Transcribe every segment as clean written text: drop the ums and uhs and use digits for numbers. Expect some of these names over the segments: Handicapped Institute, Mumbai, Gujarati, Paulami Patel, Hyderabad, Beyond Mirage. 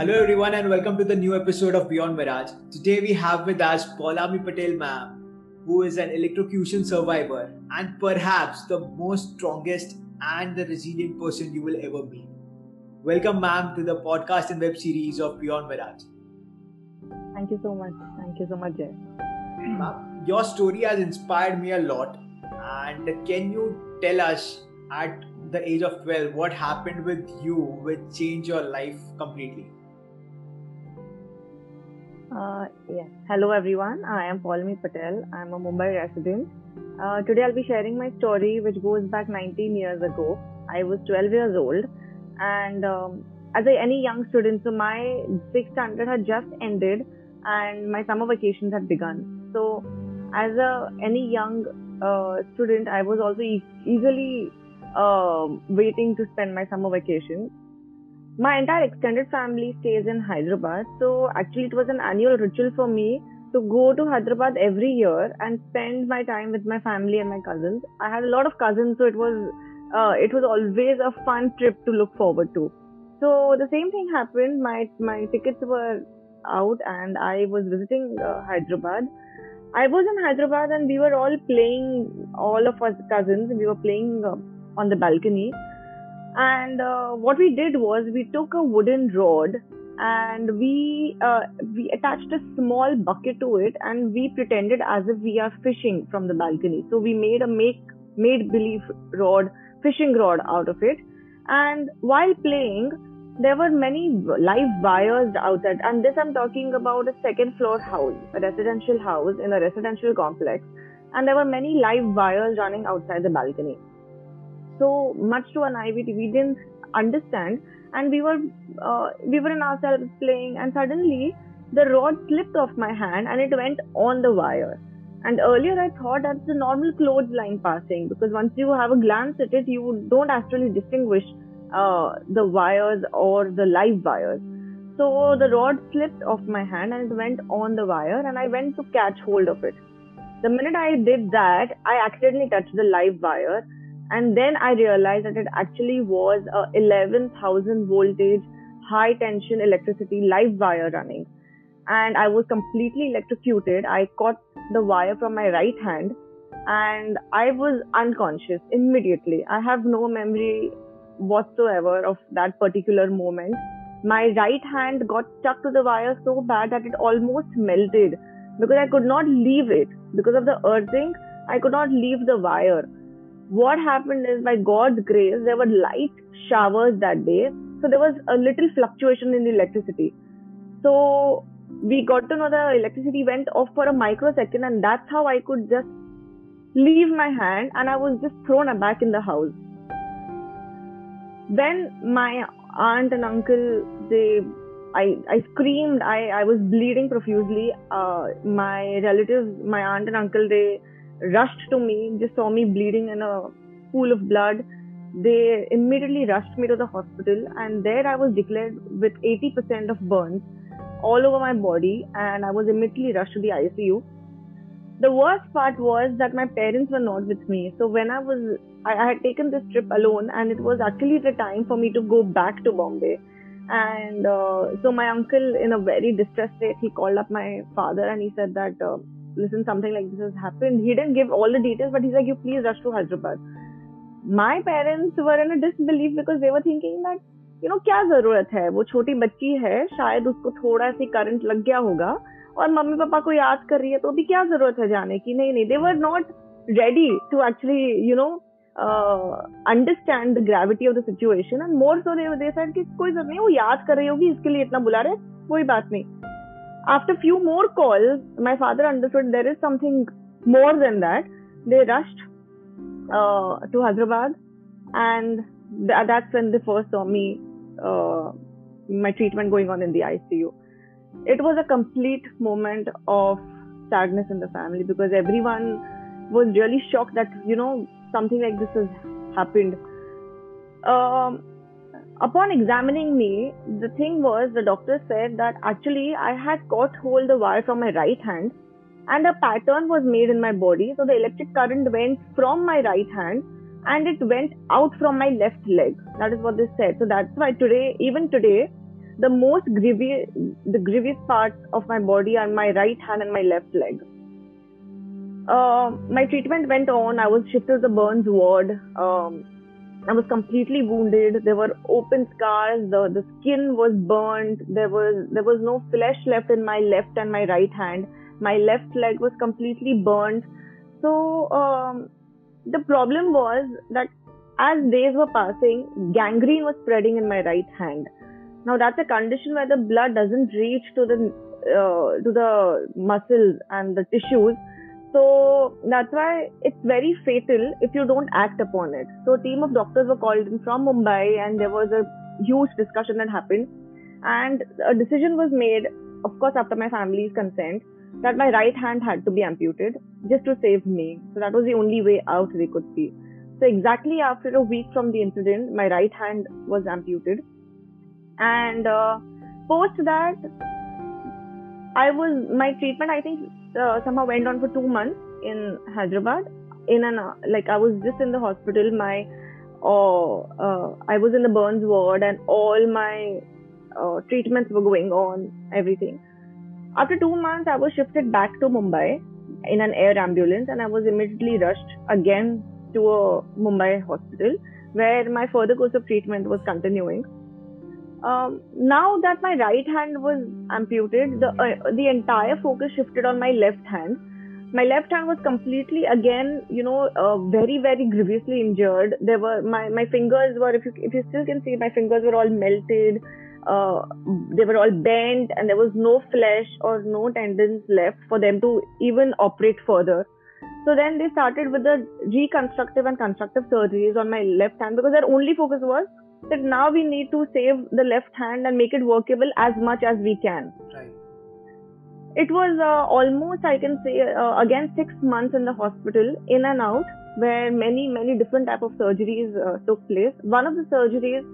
Hello everyone and welcome to the new episode of Beyond Mirage. Today we have with us Paulami Patel ma'am, who is an electrocution survivor and perhaps the most strongest and the resilient person you will ever meet. Welcome ma'am to the podcast and web series of Beyond Mirage. Thank you so much. Thank you so much Jay. Ma'am, your story has inspired me a lot, and can you tell us at the age of 12 what happened with you which changed your life completely? Yes. Hello everyone, I am Paulami Patel. I am a Mumbai resident. Today I'll be sharing my story which goes back 19 years ago. I was 12 years old and as any young student, so my 6th standard had just ended and my summer vacations had begun. So as any young student, I was also eagerly waiting to spend my summer vacation. My entire extended family stays in Hyderabad, so actually it was an annual ritual for me to go to Hyderabad every year and spend my time with my family and my cousins. I had a lot of cousins, so it was always a fun trip to look forward to. So the same thing happened. My tickets were out and I was visiting Hyderabad. I was in Hyderabad and we were all playing, all of us cousins, we were playing on the balcony, and what we did was we took a wooden rod and we attached a small bucket to it and we pretended as if we are fishing from the balcony. So we made a make-believe rod, fishing rod out of it, and while playing there were many live wires outside, and this I'm talking about a second floor house, a residential house in a residential complex, and there were many live wires running outside the balcony. So much to an eye, we didn't understand, and we were in ourselves playing, and suddenly the rod slipped off my hand and it went on the wire. And earlier I thought that's the normal clothesline passing, because once you have a glance at it, you don't actually distinguish the wires or the live wires. So the rod slipped off my hand and it went on the wire, and I went to catch hold of it. The minute I did that, I accidentally touched the live wire. And then I realized that it actually was a 11,000 voltage high tension electricity live wire running. And I was completely electrocuted. I caught the wire from my right hand and I was unconscious immediately. I have no memory whatsoever of that particular moment. My right hand got stuck to the wire so bad that it almost melted, because I could not leave it. Because of the earthing, I could not leave the wire. What happened is, by God's grace, there were light showers that day. So there was a little fluctuation in the electricity. So we got to know the electricity went off for a microsecond, and that's how I could just leave my hand, and I was just thrown back in the house. Then my aunt and uncle, I screamed. I was bleeding profusely. My relatives, my aunt and uncle, they rushed to me, just saw me bleeding in a pool of blood. They immediately rushed me to the hospital, and there I was declared with 80% of burns all over my body, and I was immediately rushed to the ICU. The worst part was that my parents were not with me. So when I had taken this trip alone, and it was actually the time for me to go back to Bombay. And so my uncle, in a very distressed state, he called up my father and he said that listen, something like this has happened. He didn't give all the details, but he's like, you please rush to Hyderabad. My parents were in a disbelief, because they were thinking that, you know, क्या जरूरत है, वो छोटी बच्ची है, शायद उसको थोड़ा सी करंट लग गया होगा और मम्मी पापा को याद कर रही है, तो भी क्या जरूरत है जाने की. नहीं, they were not ready to actually, you know, understand the gravity of the situation, and more so they said कि कोई जरूरत नहीं, वो याद कर रही होगी, इसके लिए इतना बुला रहे, कोई बात नहीं. After few more calls, my father understood there is something more than that. They rushed to Hyderabad, and that's when they first saw me, my treatment going on in the ICU. It was a complete moment of sadness in the family, because everyone was really shocked that, you know, something like this has happened. Upon examining me, the thing was, the doctor said that actually I had caught hold of the wire from my right hand and a pattern was made in my body. So the electric current went from my right hand and it went out from my left leg. That is what they said. So that's why today, even today, The most grievous parts of my body are my right hand and my left leg. My treatment went on. I was shifted to the burns ward. I was completely wounded. There were open scars. The skin was burnt. There was no flesh left in my left and my right hand. My left leg was completely burnt. So the problem was that as days were passing, gangrene was spreading in my right hand. Now that's a condition where the blood doesn't reach to the muscles and the tissues. So that's why it's very fatal if you don't act upon it. So a team of doctors were called in from Mumbai, and there was a huge discussion that happened. And a decision was made, of course after my family's consent, that my right hand had to be amputated just to save me. So that was the only way out they could see. So exactly after a week from the incident, my right hand was amputated. And post that, my treatment, I think, somehow went on for 2 months in Hyderabad. I was just in the hospital. I was in the burns ward, and all my treatments were going on, everything. After 2 months, I was shifted back to Mumbai in an air ambulance, and I was immediately rushed again to a Mumbai hospital where my further course of treatment was continuing. Now that my right hand was amputated, the entire focus shifted on my left hand. My left hand was completely, again, very, very grievously injured. There were my fingers were, if you still can see, my fingers were all melted. They were all bent, and there was no flesh or no tendons left for them to even operate further. So then they started with the reconstructive and constructive surgeries on my left hand, because their only focus was that now we need to save the left hand and make it workable as much as we can. Right. It was almost, I can say, again 6 months in the hospital, in and out, where many, many different type of surgeries took place. One of the surgeries,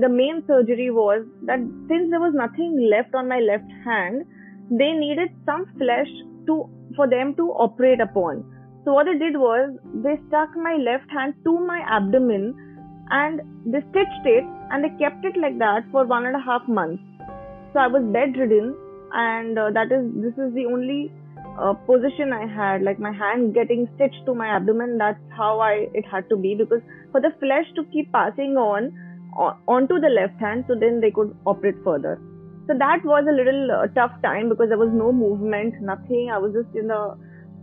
the main surgery, was that since there was nothing left on my left hand, they needed some flesh for them to operate upon. So what they did was, they stuck my left hand to my abdomen, and they stitched it, and they kept it like that for 1.5 months. So I was bedridden, and this is the only position I had, like my hand getting stitched to my abdomen. That's how it had to be, because for the flesh to keep passing onto the left hand, so then they could operate further. So that was a little tough time, because there was no movement, nothing. I was just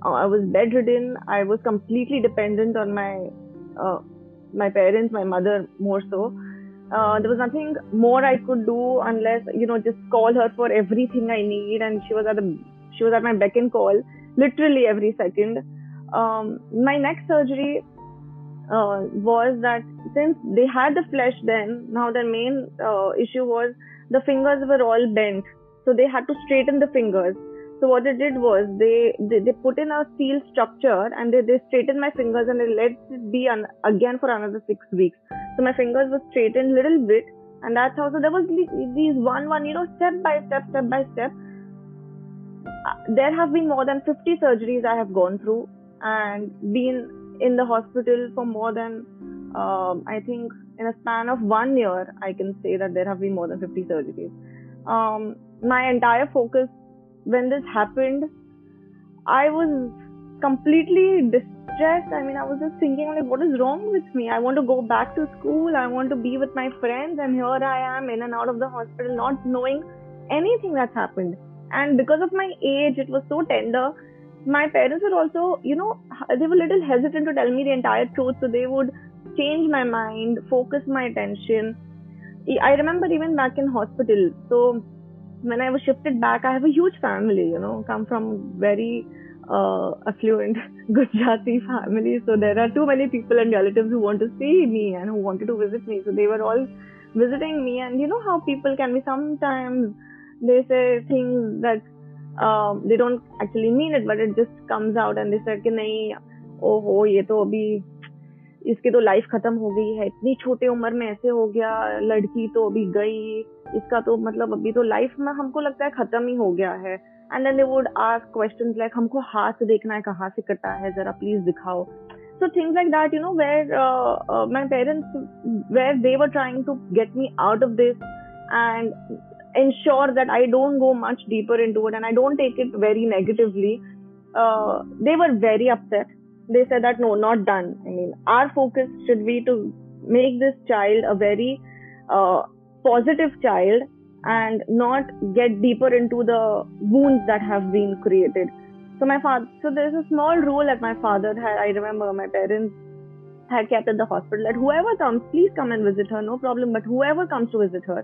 I was bedridden. I was completely dependent on my parents, my mother more so. There was nothing more I could do unless, just call her for everything I need, and she was at my beck and call, literally every second. My next surgery was that since they had the flesh then, now their main issue was the fingers were all bent, so they had to straighten the fingers. So what they did was, they put in a steel structure, and they straightened my fingers, and they let it be again for another 6 weeks. So my fingers were straightened little bit, and that's how. So there was these one, step by step. There have been more than 50 surgeries I have gone through, and been in the hospital for more than, I think, in a span of 1 year, I can say that there have been more than 50 surgeries. My entire focus, when this happened, I was completely distressed. I mean, I was just thinking, like, what is wrong with me? I want to go back to school. I want to be with my friends. And here I am in and out of the hospital, not knowing anything that's happened. And because of my age, it was so tender. My parents were also, they were a little hesitant to tell me the entire truth. So they would change my mind, focus my attention. I remember even back in hospital. So when I was shifted back, I have a huge family, come from very affluent Gujarati family. So there are too many people and relatives who want to see me and who wanted to visit me. So they were all visiting me. And you know how people can be sometimes, they say things that they don't actually mean it, but it just comes out, and they say, "Nahi, oh, ye to abhi, इसकी तो life खत्म हो गई है, इतनी छोटे उम्र में ऐसे हो गया, लड़की तो अभी गई, इसका तो मतलब अभी तो लाइफ में हमको लगता है खत्म ही हो गया है." And then they would ask questions like, "हमको हाथ देखना है, कहाँ से कटा है, जरा प्लीज दिखाओ." So things like that, where my parents, where they were trying to get me out of this, and ensure that I don't go much deeper into it and I don't take it very negatively. They were very upset. They said that no, not done. I mean, our focus should be to make this child a very positive child and not get deeper into the wounds that have been created. So there's a small rule that my father had. I remember my parents had kept at the hospital that whoever comes, please come and visit her, no problem. But whoever comes to visit her,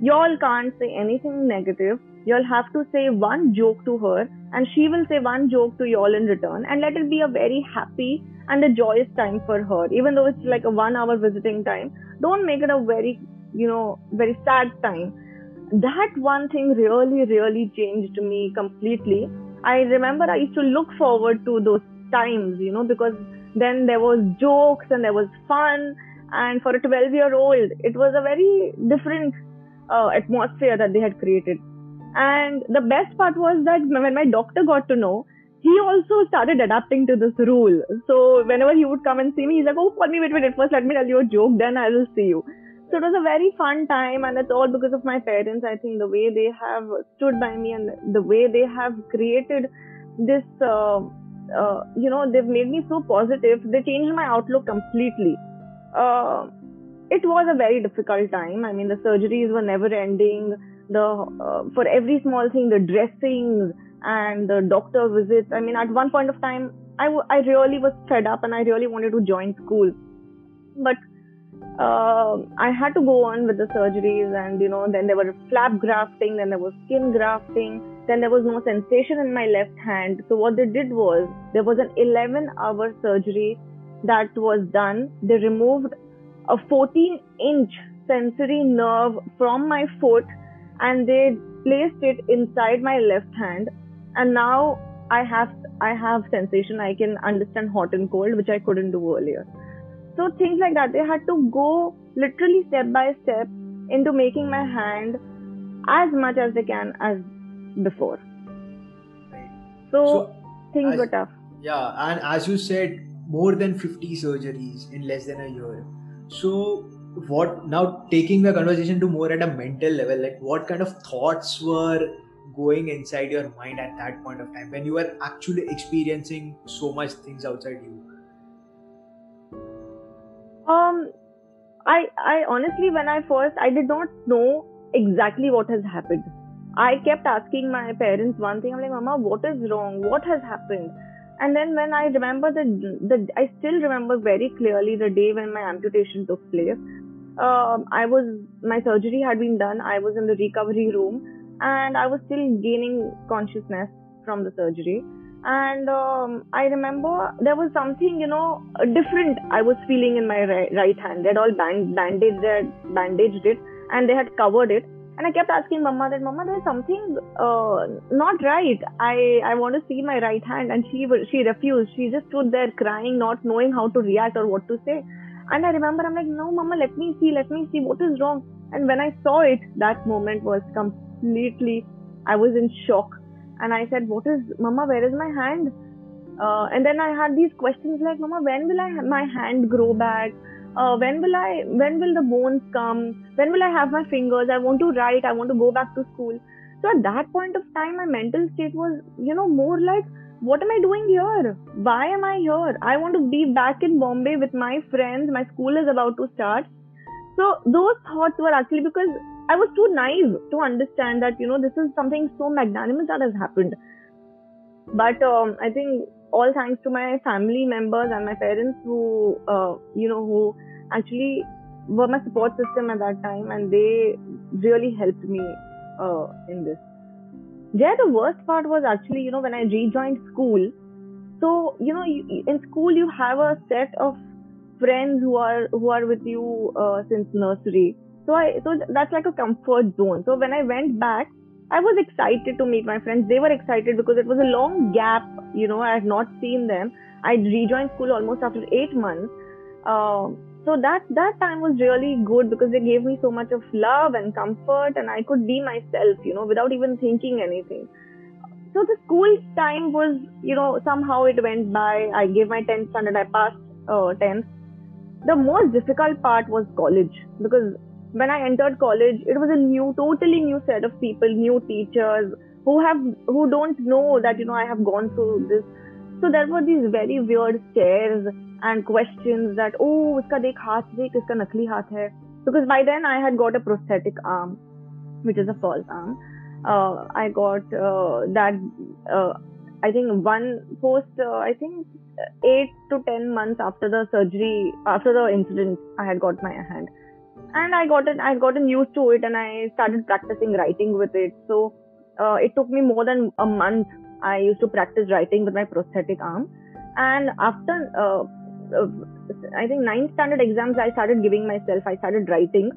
y'all can't say anything negative. You'll have to say one joke to her and she will say one joke to y'all in return, and let it be a very happy and a joyous time for her. Even though it's like a 1 hour visiting time, don't make it a very, very sad time. That one thing really, really changed me completely. I remember I used to look forward to those times, because then there was jokes and there was fun. And for a 12-year-old, it was a very different atmosphere that they had created. And the best part was that when my doctor got to know, he also started adapting to this rule. So whenever he would come and see me, he's like, oh, call me, wait, first let me tell you a joke, then I will see you. So it was a very fun time, and it's all because of my parents. I think the way they have stood by me and the way they have created this, they've made me so positive. They changed my outlook completely. It was a very difficult time. I mean, the surgeries were never ending. For every small thing, the dressings and the doctor visits. I mean, at one point of time, I really was fed up and I really wanted to join school. But I had to go on with the surgeries, and then there were flap grafting, then there was skin grafting, then there was no sensation in my left hand. So what they did was, there was an 11-hour surgery that was done. They removed a 14-inch sensory nerve from my foot and they placed it inside my left hand, and now I have sensation. I can understand hot and cold, which I couldn't do earlier. So things like that, they had to go literally step by step into making my hand as much as they can as before. Right. So things were tough. Yeah, and as you said, more than 50 surgeries in less than a year. So what now, taking the conversation to more at a mental level, like what kind of thoughts were going inside your mind at that point of time when you were actually experiencing so much things outside you? I honestly, when I did not know exactly what has happened. I kept asking my parents one thing. I'm like, Mama, what is wrong? What has happened? And then when I remember I still remember very clearly the day when my amputation took place. My surgery had been done. I was in the recovery room and I was still gaining consciousness from the surgery. And I remember there was something, different I was feeling in my right hand. They had all bandaged it and they had covered it. And I kept asking Mama that, Mama, there's something not right. I want to see my right hand. And she refused. She just stood there crying, not knowing how to react or what to say. And I remember, I'm like, no, Mama, let me see what is wrong. And when I saw it, that moment was completely, I was in shock. And I said, Mama, where is my hand? And then I had these questions like, Mama, when will my hand grow back? When will the bones come? When will I have my fingers? I want to write. I want to go back to school. So at that point of time, my mental state was, more like, what am I doing here? Why am I here? I want to be back in Bombay with my friends. My school is about to start. So those thoughts were actually because I was too naive to understand that, this is something so magnanimous that has happened. But I think all thanks to my family members and my parents who, who actually were my support system at that time, and they really helped me in this. Yeah, the worst part was actually, when I rejoined school. So, in school you have a set of friends who are with you since nursery. So that's like a comfort zone. So when I went back, I was excited to meet my friends. They were excited because it was a long gap. I had not seen them. I rejoined school almost after 8 months. So that time was really good because they gave me so much of love and comfort, and I could be myself, without even thinking anything. So the school time was, somehow it went by. I gave my 10th standard. I passed 10th. The most difficult part was college because when I entered college, it was a totally new set of people, new teachers who don't know that, you know, I have gone through this. So there were these very weird stares and questions that, oh, iska dekh, iska nakli haath hai. Because by then I had got a prosthetic arm, which is a false arm. I got I think I think 8 to 10 months after the surgery, after the incident, I had got my hand. And I'd gotten used to it, and I started practicing writing with it. So it took me more than a month. I used to practice writing with my prosthetic arm. And after, I think, 9th standard exams, I started giving myself. I started writing.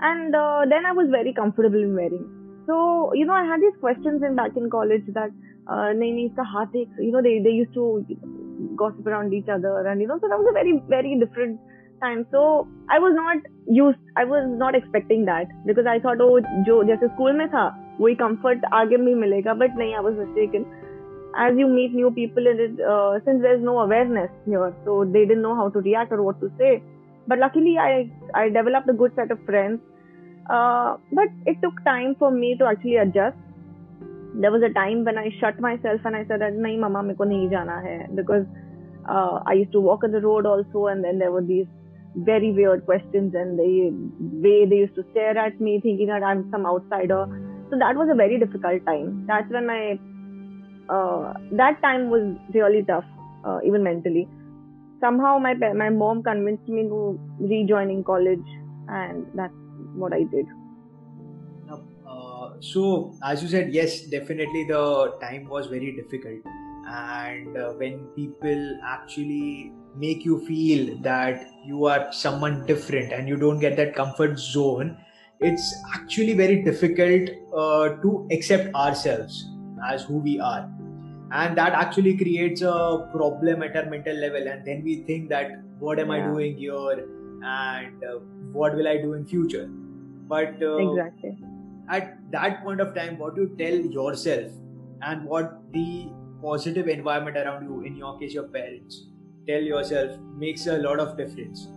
And then I was very comfortable in wearing. So, you know, I had these questions back in college that, iska haath aches, you know, they used to gossip around each other. And, you know, so that was a very, very different time. So I was not expecting that, because I thought, oh, jo jaise school mein tha wahi comfort aage bhi milega, but nahi, I was mistaken. As you meet new people, and since there's no awareness here, so they didn't know how to react or what to say. But luckily I developed a good set of friends, but it took time for me to actually adjust. There was a time when I shut myself and I said that nahi mama, meko nahi jana hai, because I used to walk on the road also, and then there were these very weird questions, and the way they used to stare at me, thinking that I'm some outsider. So that was a very difficult time. That's when that time was really tough, even mentally. Somehow my mom convinced me to rejoining college, and that's what I did. So as you said, yes, definitely the time was very difficult. And when people actually make you feel that you are someone different and you don't get that comfort zone, it's actually very difficult to accept ourselves as who we are. And that actually creates a problem at our mental level. And then we think that, what am I doing here? And what will I do in future? But exactly. At that point of time, what you tell yourself and what the positive environment around you, in your case your parents, tell yourself, makes a lot of difference.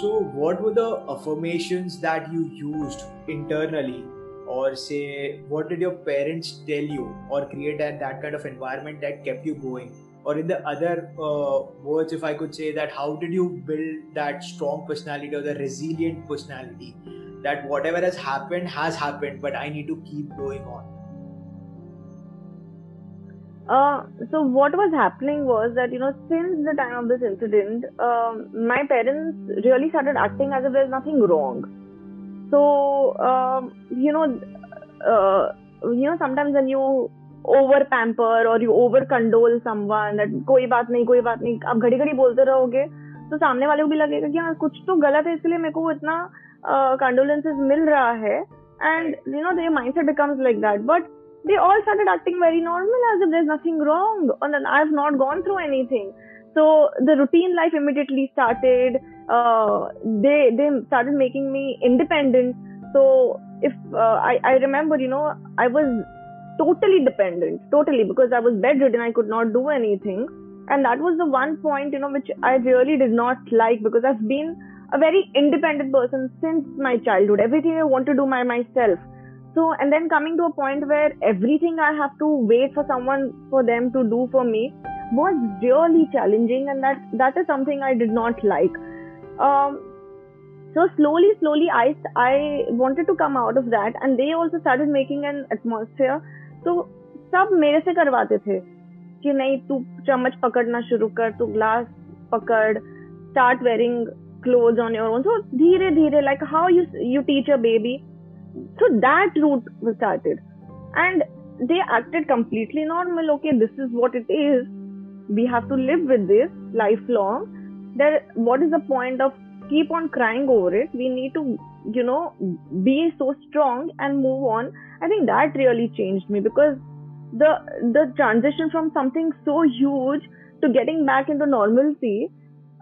So what were the affirmations that you used internally, or say, what did your parents tell you or create that kind of environment that kept you going? Or in the other words, if I could say that, how did you build that strong personality or the resilient personality that whatever has happened, but I need to keep going on? So what was happening was that, you know, since the time of this incident, my parents really started acting as if there's nothing wrong. So, sometimes when you over pamper or you over condole someone that koi baat nahi, aap ghadi ghadi bolte rahoge, तो सामने वाले को भी लगेगा कि हाँ कुछ तो गलत है, इसलिए मेरे को इतना condolences मिल रहा है. And you know, their mindset becomes like that. But they all started acting very normal, as if there's nothing wrong, and I've not gone through anything. So the routine life immediately started. They started making me independent. So if I remember, you know, I was totally dependent, because I was bedridden. I could not do anything, and that was the one point, you know, which I really did not like, because I've been a very independent person since my childhood. Everything I want to do by myself. So, and then coming to a point where everything I have to wait for someone, for them to do for me, was really challenging, and that is something I did not like. So slowly, I wanted to come out of that, and they also started making an atmosphere. So, सब मेरे से करवाते थे कि नहीं, तू चम्मच पकड़ना शुरू कर, तू ग्लास पकड़, start wearing clothes on your own. So, धीरे-धीरे, like how you teach a baby. So that route was started, and they acted completely normal. Okay, this is what it is. We have to live with this lifelong. What is the point of keep on crying over it? We need to, you know, be so strong and move on. I think that really changed me, because the transition from something so huge to getting back into normalcy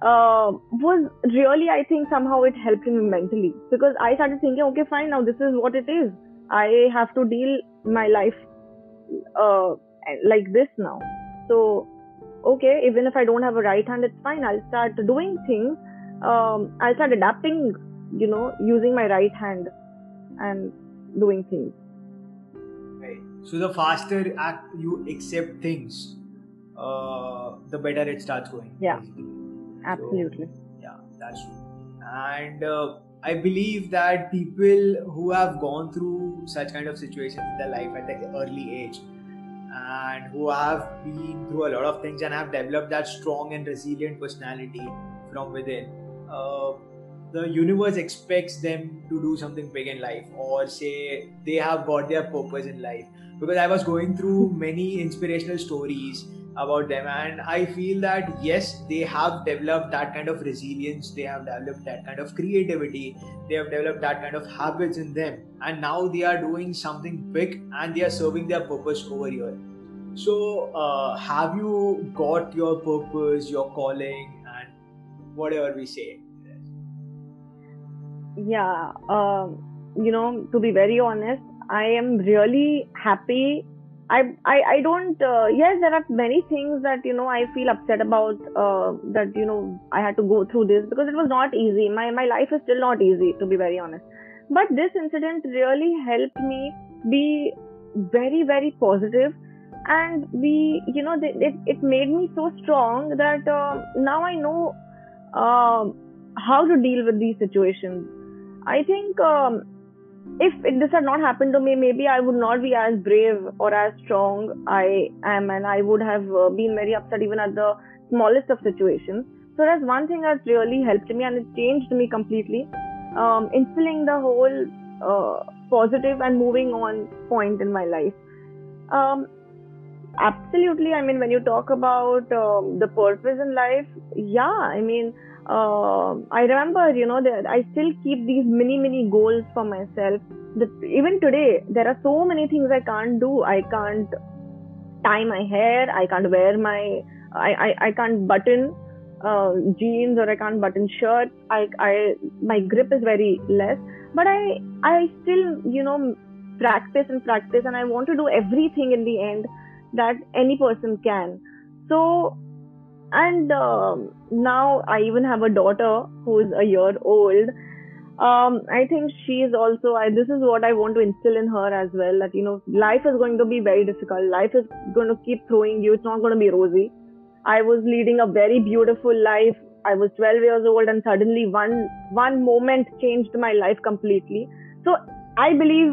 was really, I think, somehow it helped me mentally, because I started thinking, okay, fine, now this is what it is. I have to deal my life like this now. So, okay, even if I don't have a right hand, it's fine. I'll start doing things. I'll start adapting you know, using my right hand and doing things. Right. So the faster you accept things, the better it starts going. Yeah, basically. Absolutely. So, yeah, that's true. And I believe that people who have gone through such kind of situations in their life at an early age and who have been through a lot of things and have developed that strong and resilient personality from within, the universe expects them to do something big in life, or say they have got their purpose in life. Because I was going through many inspirational stories about them, and I feel that yes, they have developed that kind of resilience, they have developed that kind of creativity, they have developed that kind of habits in them, and now they are doing something big and they are serving their purpose over here. So have you got your purpose, your calling, and whatever we say? Yeah, you know, to be very honest, I am really happy. I don't, yes, there are many things that, you know, I feel upset about, that, you know, I had to go through this because it was not easy. My life is still not easy, to be very honest. But this incident really helped me be very, very positive, and be, you know, it made me so strong that now I know how to deal with these situations. I think if this had not happened to me, maybe I would not be as brave or as strong I am, and I would have been very upset even at the smallest of situations. So that's one thing that really helped me, and it changed me completely, instilling the whole positive and moving on point in my life. Absolutely, I mean, when you talk about the purpose in life, yeah, I mean, I remember, you know, that I still keep these mini goals for myself. That even today, there are so many things I can't do. I can't tie my hair. I can't wear my, I can't button jeans, or I can't button shirt. My grip is very less, but I still, you know, practice, and I want to do everything in the end that any person can. So, and now I even have a daughter who is a year old. I think she is also, this is what I want to instill in her as well, that, you know, life is going to be very difficult. Life is going to keep throwing you. It's not going to be rosy. I was leading a very beautiful life. I was 12 years old, and suddenly one moment changed my life completely. So I believe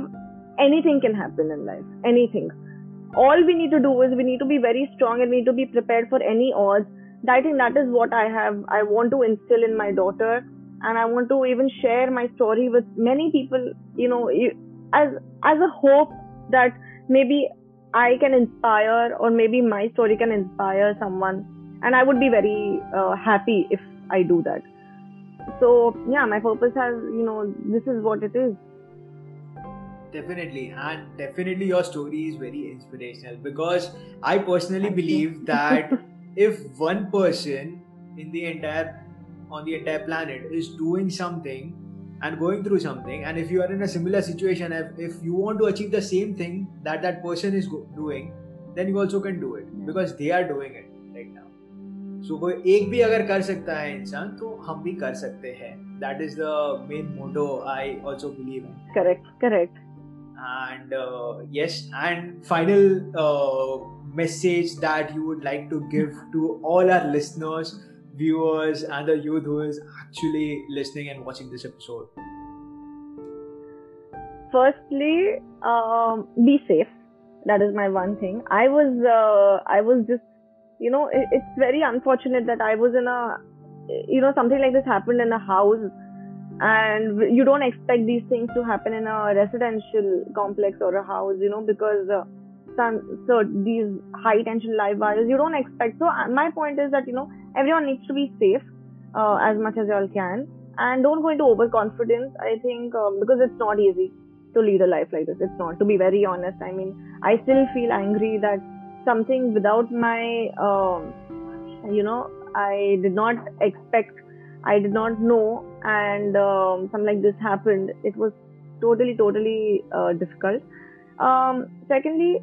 anything can happen in life, anything. All we need to do is we need to be very strong, and we need to be prepared for any odds. I think that is what I want to instill in my daughter, and I want to even share my story with many people, you know, as a hope that maybe I can inspire, or maybe my story can inspire someone, and I would be very happy if I do that. So yeah, my purpose has, you know, this is what it is. Definitely, and definitely your story is very inspirational, because I personally believe that if one person on the entire planet is doing something and going through something, and if you are in a similar situation, if you want to achieve the same thing that person is doing, then you also can do it, because they are doing it right now. So कोई एक भी अगर कर सकता है इंसान, तो हम भी कर सकते हैं. That is the main motto I also believe in. Correct. And yes, and final message that you would like to give to all our listeners, viewers, and the youth who is actually listening and watching this episode? Firstly, be safe. That is my one thing. I was just, you know, it's very unfortunate that I was in a, you know, something like this happened in a house, and you don't expect these things to happen in a residential complex or a house, you know, because so these high tension live wires, you don't expect. So my point is that, you know, everyone needs to be safe as much as you all can, and don't go into overconfidence, I think, because it's not easy to lead a life like this. It's not, to be very honest. I mean, I still feel angry that something without my, you know, I did not expect, I did not know, and something like this happened. It was totally difficult. Secondly,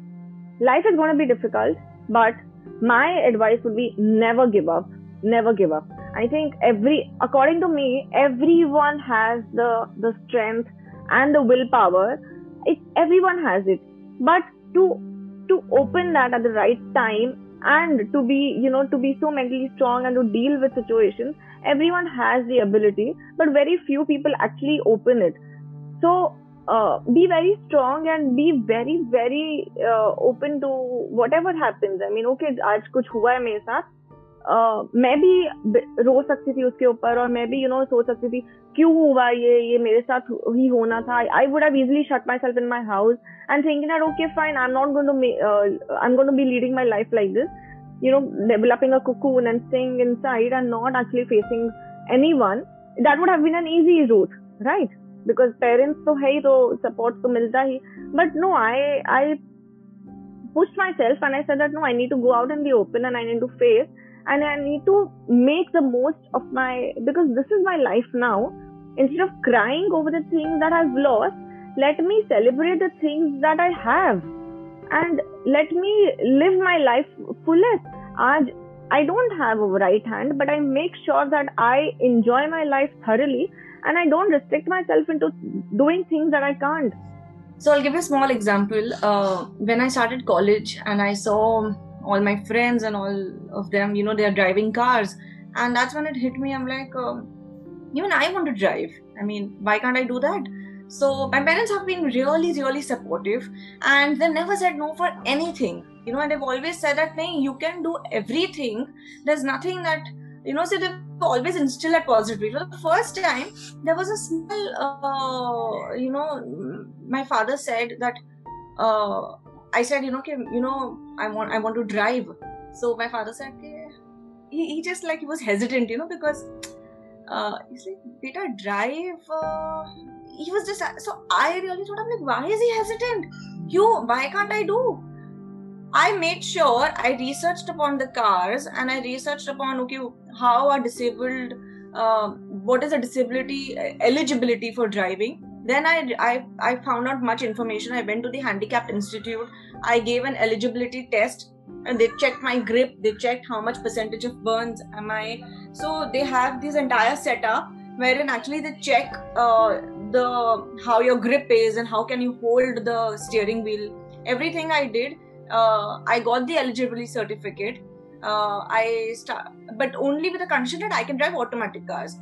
life is going to be difficult, but my advice would be never give up. I think according to me, everyone has the strength and the willpower. Everyone has it, but to open that at the right time and to be, to be so mentally strong and to deal with situations, everyone has the ability, but very few people actually open it. So be very strong and be very, very open to whatever happens. I mean, okay, आज कुछ हुआ है मेरे साथ, मैं भी रो सकती थी उसके ऊपर और मैं भी सोच सकती थी क्यों हुआ ये मेरे साथ ही होना था. I would have easily shut myself in my house and thinking that okay fine, I'm going to be leading my life like this, developing a cocoon and staying inside and not actually facing anyone. That would have been an easy route, right? Because parents तो है ही, तो support तो मिलता ही. But no, I pushed myself and I said that no, I need to go out in the open and I need to face and I need to make the most of because this is my life now. Instead of crying over the things that I've lost, let me celebrate the things that I have and let me live my life fullest. Aaj, I don't have a right hand, but I make sure that I enjoy my life thoroughly and I don't restrict myself into doing things that I can't. So I'll give a small example. When I started college and I saw all my friends and all of them, they are driving cars, and that's when it hit me. I'm like, even I want to drive. I mean, why can't I do that? So my parents have been really, really supportive, and they never said no for anything, and they've always said that, nahin, you can do everything. There's nothing that, so they always instill a positivity. So the first time, there was a small, my father said that, I said, I want to drive. So my father said, he just like, he was hesitant, because he's like, beta, drive. He was just, so I really thought, I'm like, why is he hesitant? Why can't I do? I made sure I researched upon the cars and I researched upon, how are disabled, what is a disability eligibility for driving. Then I found out much information. I went to the Handicapped Institute. I gave an eligibility test and they checked my grip. They checked how much percentage of burns am I. So they have this entire setup wherein actually they check how your grip is and how can you hold the steering wheel. Everything I did, I got the eligibility certificate. But only with the condition that I can drive automatic cars.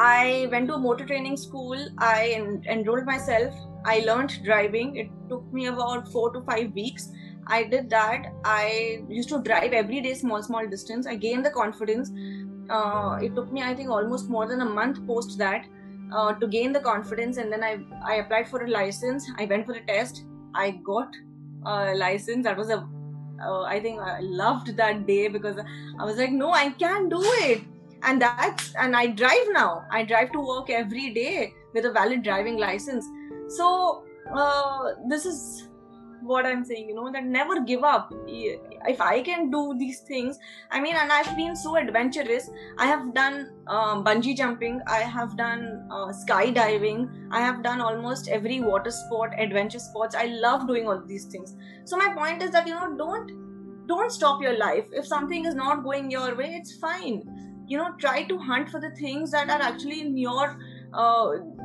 I went to a motor training school, I enrolled myself, I learned driving. It took me about 4 to 5 weeks. I did that. I used to drive every day, small distance. I gained the confidence. It took me, I think, almost more than a month post that to gain the confidence, and then I applied for a license. I went for a test. I got a license. That was I think I loved that day because I was like, no, I can do it. And I drive now. I drive to work every day with a valid driving license. So this is what I'm saying, that never give up. If I can do these things, I mean, and I've been so adventurous. I have done bungee jumping. I have done skydiving. I have done almost every water sport, adventure sports. I love doing all these things. So my point is that, don't stop your life. If something is not going your way, it's fine. Try to hunt for the things that are actually in you are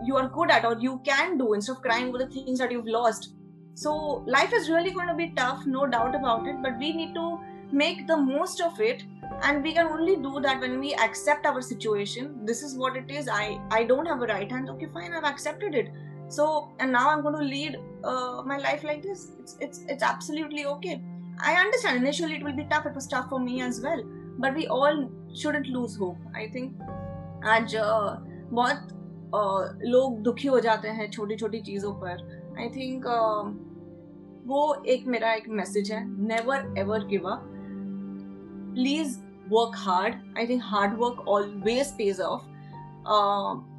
good at or you can do, instead of crying over the things that you've lost. So life is really going to be tough, no doubt about it, but we need to make the most of it, and we can only do that when we accept our situation. This is what it is. I don't have a right hand. Okay, fine, I've accepted it. So, and now I'm going to lead my life like this. It's absolutely okay. I understand initially it will be tough. It was tough for me as well, but we all shouldn't lose hope. I think आज बहुत लोग दुखी हो जाते हैं छोटी छोटी चीज़ों पर. I think वो मेरा एक मैसेज है. Never ever give up. Please work hard. I think hard work always pays off.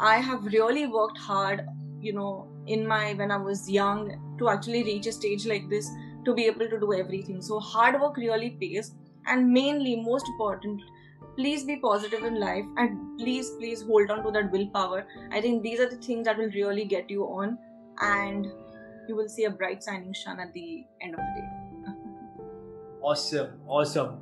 I have really worked hard, when I was young, to actually reach a stage like this, to be able to do everything. So hard work really pays. And mainly, most important, please be positive in life and please hold on to that willpower. I think these are the things that will really get you on, and you will see a bright shine at the end of the day. Awesome.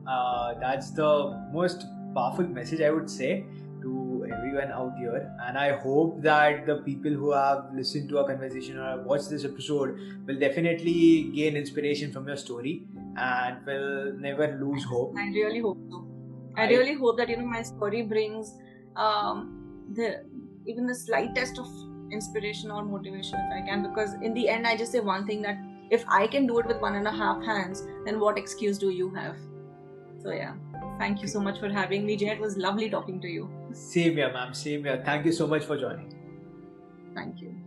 That's the most powerful message, I would say, to everyone out here. And I hope that the people who have listened to our conversation or have watched this episode will definitely gain inspiration from your story and will never lose hope. I really hope so. I really hope that, you know, my story brings even the slightest of inspiration or motivation if I can, because in the end I just say one thing, that if I can do it with 1.5 hands, then what excuse do you have? So yeah, thank you so much for having me, Jay. It was lovely talking to you. Same here, ma'am. Same here. Thank you so much for joining. Thank you.